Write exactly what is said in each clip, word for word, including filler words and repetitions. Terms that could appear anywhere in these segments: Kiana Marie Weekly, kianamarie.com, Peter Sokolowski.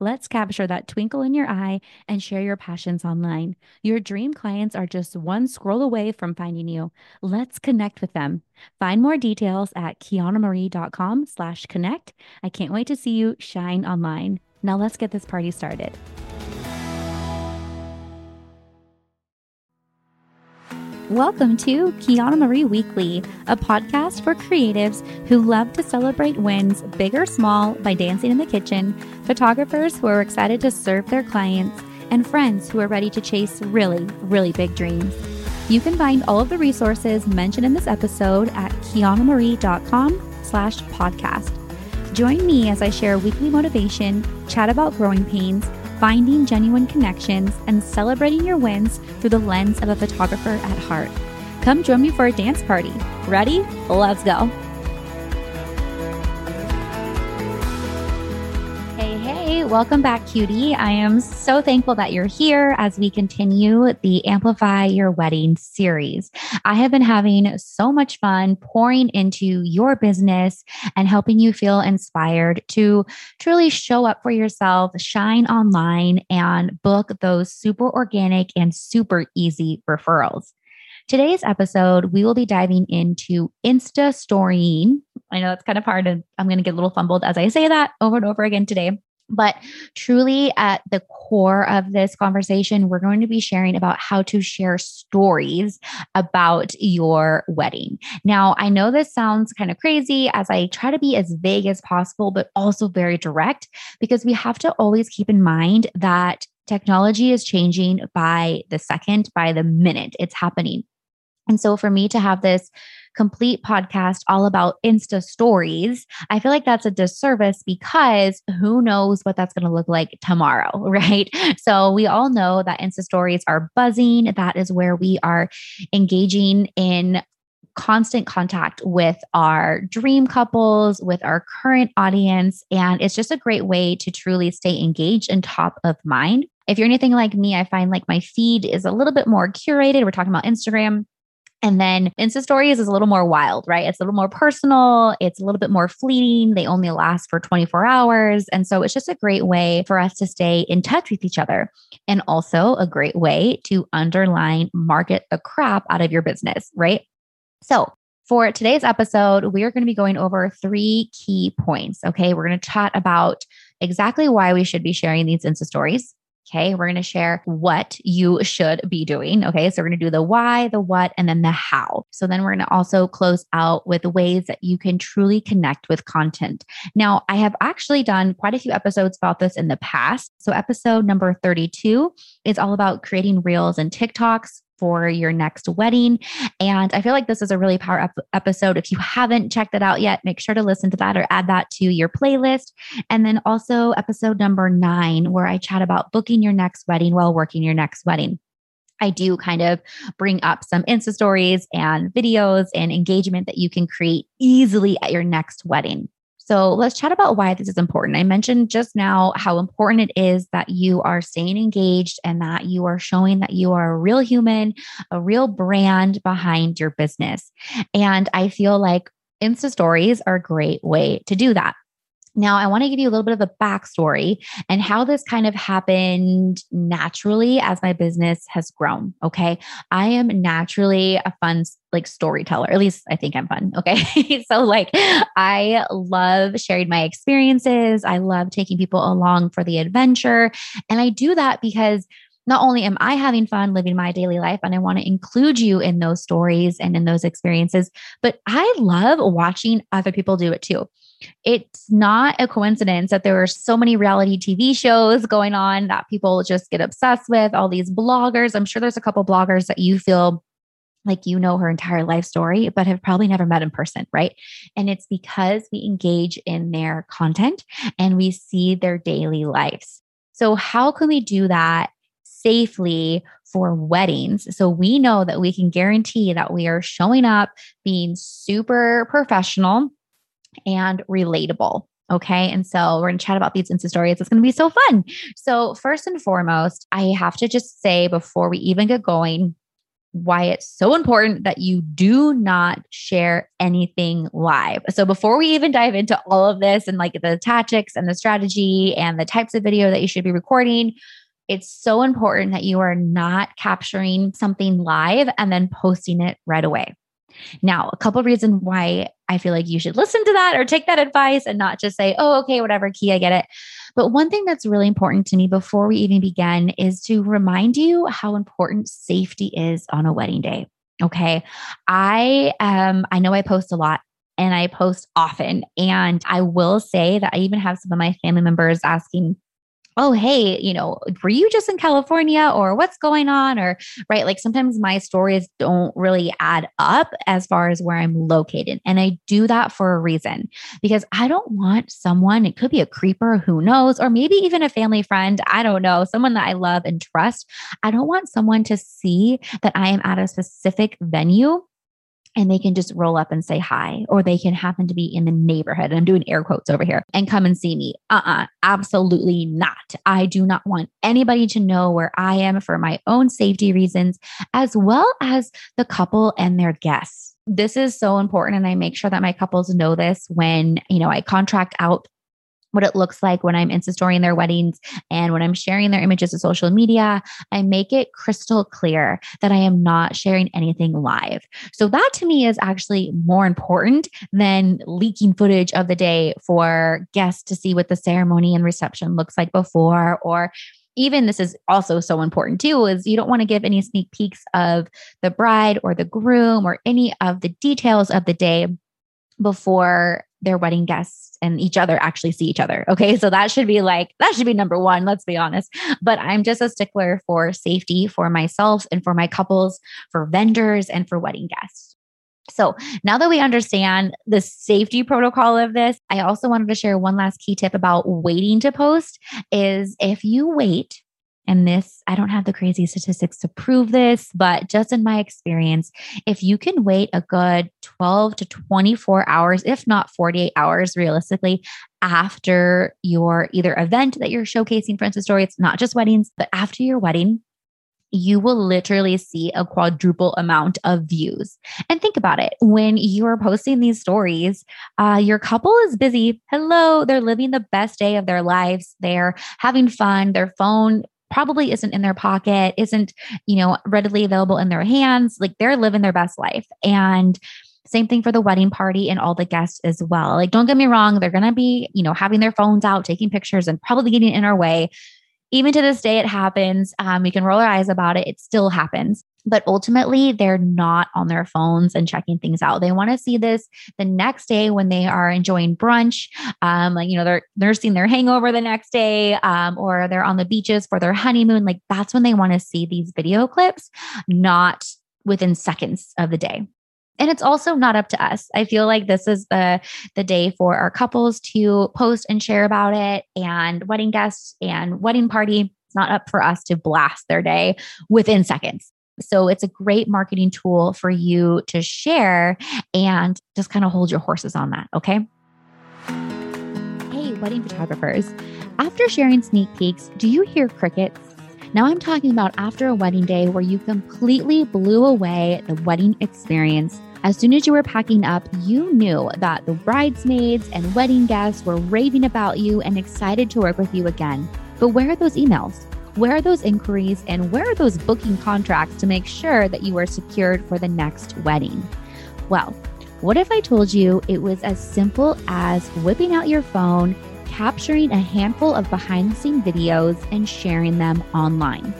Let's capture that twinkle in your eye and share your passions online. Your dream clients are just one scroll away from finding you. Let's connect with them. Find more details at kianamarie.com slash connect. I can't wait to see you shine online. Now let's get this party started. Welcome to Kiana Marie Weekly, a podcast for creatives who love to celebrate wins, big or small, by dancing in the kitchen, photographers who are excited to serve their clients, and friends who are ready to chase really, really big dreams. You can find all of the resources mentioned in this episode at kianamarie.com slash podcast. Join me as I share weekly motivation, chat about growing pains, finding genuine connections, and celebrating your wins through the lens of a photographer at heart. Come join me for a dance party. Ready? Let's go. Hey, hey, welcome back, cutie. I am so thankful that you're here as we continue the Amplify Your Wedding series. I have been having so much fun pouring into your business and helping you feel inspired to truly show up for yourself, shine online, and book those super organic and super easy referrals. Today's episode, we will be diving into Insta storying. I know it's kind of hard, and I'm going to get a little fumbled as I say that over and over again today. But truly at the core of this conversation, we're going to be sharing about how to share stories about your wedding. Now, I know this sounds kind of crazy as I try to be as vague as possible, but also very direct, because we have to always keep in mind that technology is changing by the second, by the minute. It's happening. And so for me to have this complete podcast all about Insta stories, I feel like that's a disservice because who knows what that's going to look like tomorrow, right? So we all know that Insta stories are buzzing. That is where we are engaging in constant contact with our dream couples, with our current audience. And it's just a great way to truly stay engaged and top of mind. If you're anything like me, I find like my feed is a little bit more curated. We're talking about Instagram. And then Insta stories is a little more wild, right? It's a little more personal. It's a little bit more fleeting. They only last for twenty-four hours. And so it's just a great way for us to stay in touch with each other, and also a great way to underline market the crap out of your business, right? So for today's episode, we are going to be going over three key points. Okay. We're going to chat about exactly why we should be sharing these Insta stories. Okay. We're going to share what you should be doing. Okay. So we're going to do the why, the what, and then the how. So then we're going to also close out with ways that you can truly connect with content. Now, I have actually done quite a few episodes about this in the past. So episode number thirty-two is all about creating reels and TikToks for your next wedding. And I feel like this is a really powerful episode. If you haven't checked it out yet, make sure to listen to that or add that to your playlist. And then also episode number nine, where I chat about booking your next wedding while working your next wedding. I do kind of bring up some Insta stories and videos and engagement that you can create easily at your next wedding. So let's chat about why this is important. I mentioned just now how important it is that you are staying engaged and that you are showing that you are a real human, a real brand behind your business. And I feel like Insta stories are a great way to do that. Now, I want to give you a little bit of a backstory and how this kind of happened naturally as my business has grown. Okay. I am naturally a fun, like, storyteller. At least I think I'm fun. Okay. So like, I love sharing my experiences. I love taking people along for the adventure. And I do that because not only am I having fun living my daily life, and I want to include you in those stories and in those experiences, but I love watching other people do it too. It's not a coincidence that there are so many reality T V shows going on that people just get obsessed with, all these bloggers. I'm sure there's a couple bloggers that you feel like you know her entire life story, but have probably never met in person, right? And it's because we engage in their content and we see their daily lives. So how can we do that safely for weddings? So we know that we can guarantee that we are showing up being super professional and relatable. Okay. And so we're going to chat about these Insta stories. It's going to be so fun. So first and foremost, I have to just say before we even get going, why it's so important that you do not share anything live. So before we even dive into all of this and like the tactics and the strategy and the types of video that you should be recording, it's so important that you are not capturing something live and then posting it right away. Now, a couple of reasons why I feel like you should listen to that or take that advice and not just say, oh, okay, whatever, Kia, I get it. But one thing that's really important to me before we even begin is to remind you how important safety is on a wedding day. Okay. I, um, I know I post a lot and I post often, and I will say that I even have some of my family members asking, oh, hey, you know, were you just in California, or what's going on? Or, right. Like sometimes my stories don't really add up as far as where I'm located. And I do that for a reason, because I don't want someone, it could be a creeper, who knows, or maybe even a family friend. I don't know, someone that I love and trust. I don't want someone to see that I am at a specific venue and they can just roll up and say hi, or they can happen to be in the neighborhood. And I'm doing air quotes over here, and come and see me. Uh-uh, absolutely not. I do not want anybody to know where I am for my own safety reasons, as well as the couple and their guests. This is so important. And I make sure that my couples know this when, you know, I contract out what it looks like when I'm Insta storying their weddings and when I'm sharing their images to social media. I make it crystal clear that I am not sharing anything live. So that to me is actually more important than leaking footage of the day for guests to see what the ceremony and reception looks like before. Or even, this is also so important too, is you don't want to give any sneak peeks of the bride or the groom or any of the details of the day before their wedding guests and each other actually see each other. Okay. So that should be like, that should be number one, let's be honest. But I'm just a stickler for safety for myself and for my couples, for vendors, and for wedding guests. So now that we understand the safety protocol of this, I also wanted to share one last key tip about waiting to post is if you wait, and this, I don't have the crazy statistics to prove this, but just in my experience, if you can wait a good twelve to twenty-four hours, if not forty-eight hours, realistically, after your either event that you're showcasing for Insta Story, it's not just weddings, but after your wedding, you will literally see a quadruple amount of views. And think about it. When you're posting these stories, uh, your couple is busy. Hello, they're living the best day of their lives. They're having fun. Their phone probably isn't in their pocket, isn't, you know, readily available in their hands. Like they're living their best life. And same thing for the wedding party and all the guests as well. Like, don't get me wrong. They're going to be, you know, having their phones out, taking pictures, and probably getting in our way. Even to this day, it happens. Um, we can roll our eyes about it. It still happens. But ultimately, they're not on their phones and checking things out. They want to see this the next day when they are enjoying brunch. Um, like, you know, they're nursing their hangover the next day, um, or they're on the beaches for their honeymoon. Like, that's when they want to see these video clips, not within seconds of the day. And it's also not up to us. I feel like this is the, the day for our couples to post and share about it, and wedding guests and wedding party. It's not up for us to blast their day within seconds. So it's a great marketing tool for you to share and just kind of hold your horses on that. Okay. Hey, wedding photographers, after sharing sneak peeks, do you hear crickets? Now I'm talking about after a wedding day where you completely blew away the wedding experience. As soon as you were packing up, you knew that the bridesmaids and wedding guests were raving about you and excited to work with you again. But where are those emails? Where are those inquiries? And where are those booking contracts to make sure that you are secured for the next wedding? Well, what if I told you it was as simple as whipping out your phone, capturing a handful of behind-the-scenes videos, and sharing them online?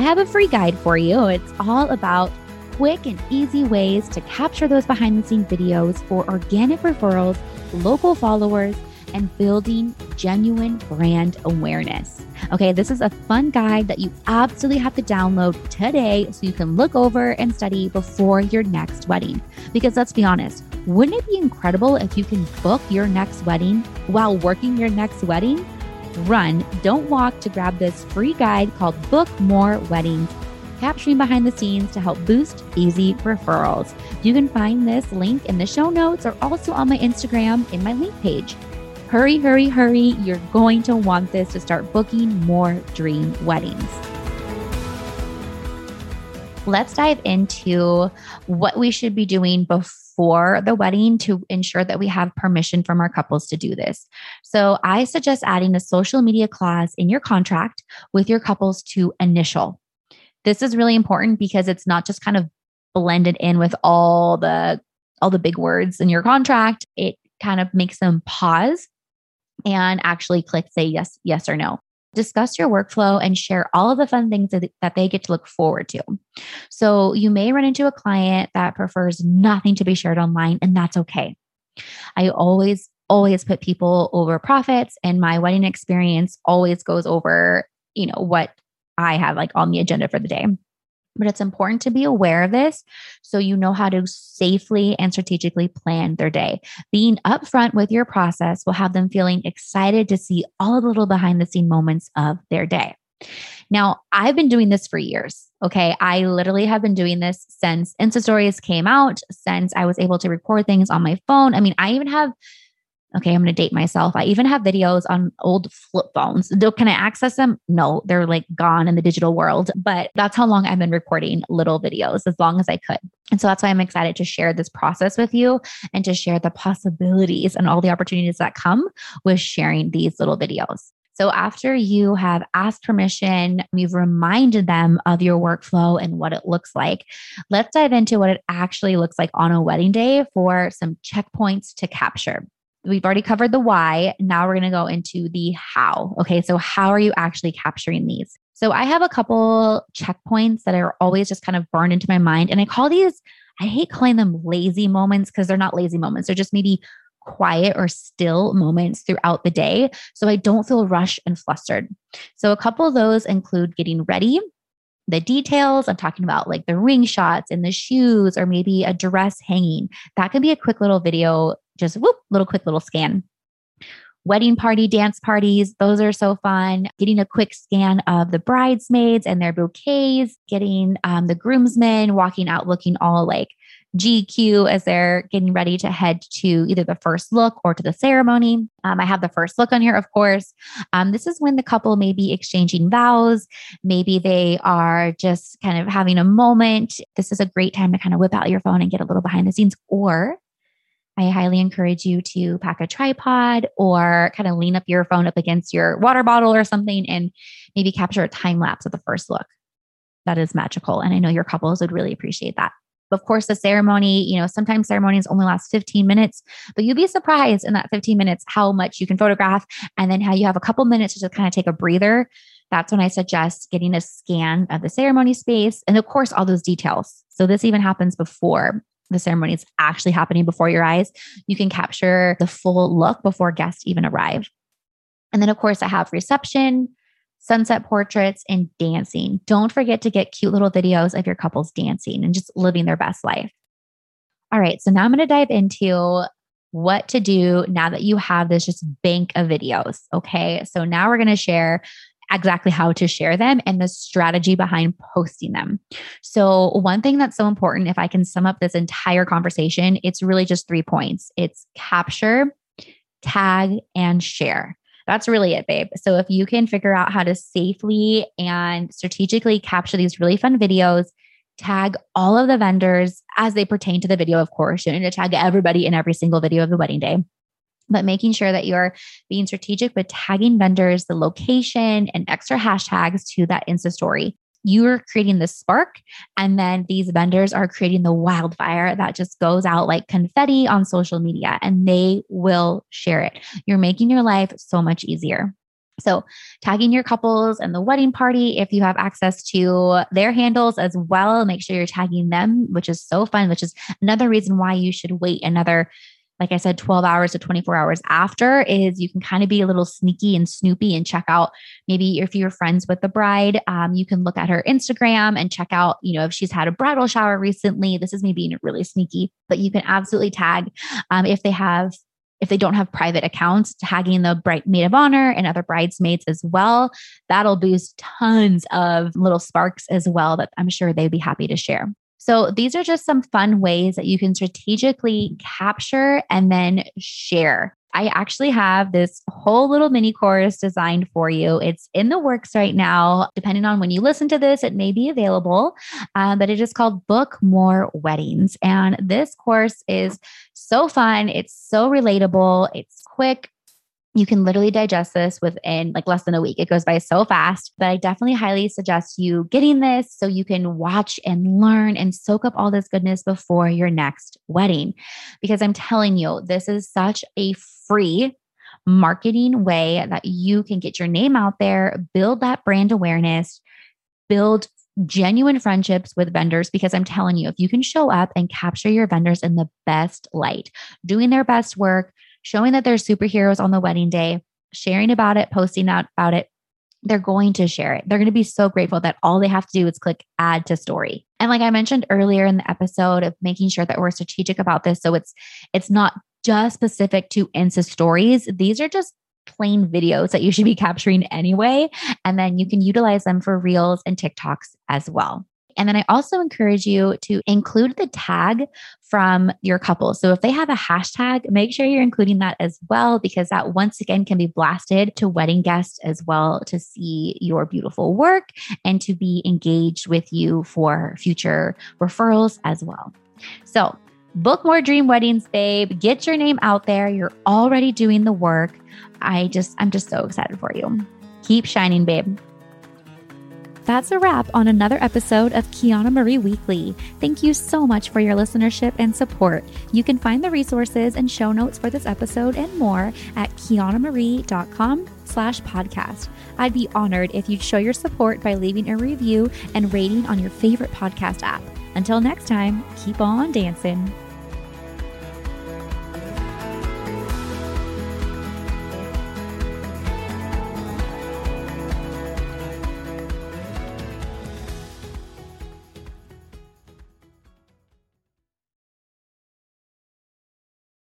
I have a free guide for you. It's all about quick and easy ways to capture those behind the scenes videos for organic referrals, local followers, and building genuine brand awareness. Okay, this is a fun guide that you absolutely have to download today so you can look over and study before your next wedding. Because let's be honest, wouldn't it be incredible if you can book your next wedding while working your next wedding? Run, don't walk, to grab this free guide called Book More Weddings, capturing behind the scenes to help boost easy referrals. You can find this link in the show notes or also on my Instagram in my link page. Hurry, hurry, hurry. You're going to want this to start booking more dream weddings. Let's dive into what we should be doing before the wedding to ensure that we have permission from our couples to do this. So I suggest adding a social media clause in your contract with your couples to initial. This is really important because it's not just kind of blended in with all the, all the big words in your contract. It kind of makes them pause and actually click, say yes, yes or no. Discuss your workflow and share all of the fun things that they get to look forward to. So you may run into a client that prefers nothing to be shared online, and that's okay. I always, always put people over profits, and my wedding experience always goes over, you know, what I have like on the agenda for the day. But it's important to be aware of this so you know how to safely and strategically plan their day. Being upfront with your process will have them feeling excited to see all the little behind the scene moments of their day. Now, I've been doing this for years. Okay. I literally have been doing this since Insta stories came out, since I was able to record things on my phone. I mean, I even have, okay, I'm going to date myself. I even have videos on old flip phones. Can I access them? No, they're like gone in the digital world, but that's how long I've been recording little videos, as long as I could. And so that's why I'm excited to share this process with you and to share the possibilities and all the opportunities that come with sharing these little videos. So after you have asked permission, you've reminded them of your workflow and what it looks like. Let's dive into what it actually looks like on a wedding day for some checkpoints to capture. We've already covered the why. Now we're going to go into the how. Okay. So how are you actually capturing these? So I have a couple checkpoints that are always just kind of burned into my mind. And I call these, I hate calling them lazy moments because they're not lazy moments. They're just maybe quiet or still moments throughout the day. So I don't feel rushed and flustered. So a couple of those include getting ready. The details, I'm talking about like the ring shots and the shoes, or maybe a dress hanging. That can be a quick little video, just whoop, little quick little scan. Wedding party, dance parties, those are so fun. Getting a quick scan of the bridesmaids and their bouquets, getting um, the groomsmen walking out looking all like G Q as they're getting ready to head to either the first look or to the ceremony. Um, I have the first look on here, of course. Um, this is when the couple may be exchanging vows. Maybe they are just kind of having a moment. This is a great time to kind of whip out your phone and get a little behind the scenes. Or I highly encourage you to pack a tripod or kind of lean up your phone up against your water bottle or something and maybe capture a time lapse of the first look. That is magical. And I know your couples would really appreciate that. Of course, the ceremony, you know, sometimes ceremonies only last fifteen minutes, but you'd be surprised in that fifteen minutes how much you can photograph and then how you have a couple minutes to just kind of take a breather. That's when I suggest getting a scan of the ceremony space and, of course, all those details. So this even happens before the ceremony is actually happening before your eyes. You can capture the full look before guests even arrive. And then, of course, I have reception, sunset portraits, and dancing. Don't forget to get cute little videos of your couples dancing and just living their best life. All right. So now I'm going to dive into what to do now that you have this just bank of videos. Okay. So now we're going to share exactly how to share them and the strategy behind posting them. So one thing that's so important, if I can sum up this entire conversation, it's really just three points. It's capture, tag, and share. That's really it, babe. So if you can figure out how to safely and strategically capture these really fun videos, tag all of the vendors as they pertain to the video, of course. You don't need to tag everybody in every single video of the wedding day, but making sure that you're being strategic with tagging vendors, the location, and extra hashtags to that Insta story. You're creating the spark, and then these vendors are creating the wildfire that just goes out like confetti on social media, and they will share it. You're making your life so much easier. So tagging your couples and the wedding party, if you have access to their handles as well, make sure you're tagging them, which is so fun, which is another reason why you should wait another, like I said, twelve hours to twenty-four hours after, is you can kind of be a little sneaky and snoopy and check out, maybe if you're friends with the bride, um, you can look at her Instagram and check out, you know, if she's had a bridal shower recently. This is me being really sneaky, but you can absolutely tag um, if they have, if they don't have private accounts, tagging the bride maid of honor and other bridesmaids as well. That'll boost tons of little sparks as well that I'm sure they'd be happy to share. So these are just some fun ways that you can strategically capture and then share. I actually have this whole little mini course designed for you. It's in the works right now. Depending on when you listen to this, it may be available, um, but it is called Book More Weddings. And this course is so fun. It's so relatable. It's quick. You can literally digest this within like less than a week. It goes by so fast, but I definitely highly suggest you getting this so you can watch and learn and soak up all this goodness before your next wedding. Because I'm telling you, this is such a free marketing way that you can get your name out there, build that brand awareness, build genuine friendships with vendors, because I'm telling you, if you can show up and capture your vendors in the best light, doing their best work, showing that they're superheroes on the wedding day, sharing about it, posting out about it, they're going to share it. They're going to be so grateful that all they have to do is click add to story. And like I mentioned earlier in the episode, of making sure that we're strategic about this. So it's, it's not just specific to Insta stories. These are just plain videos that you should be capturing anyway. And then you can utilize them for reels and TikToks as well. And then I also encourage you to include the tag from your couple. So if they have a hashtag, make sure you're including that as well, because that once again can be blasted to wedding guests as well to see your beautiful work and to be engaged with you for future referrals as well. So book more dream weddings, babe. Get your name out there. You're already doing the work. I just, I'm just so excited for you. Keep shining, babe. That's a wrap on another episode of Kiana Marie Weekly. Thank you so much for your listenership and support. You can find the resources and show notes for this episode and more at kianamarie.com slash podcast. I'd be honored if you'd show your support by leaving a review and rating on your favorite podcast app. Until next time, keep on dancing.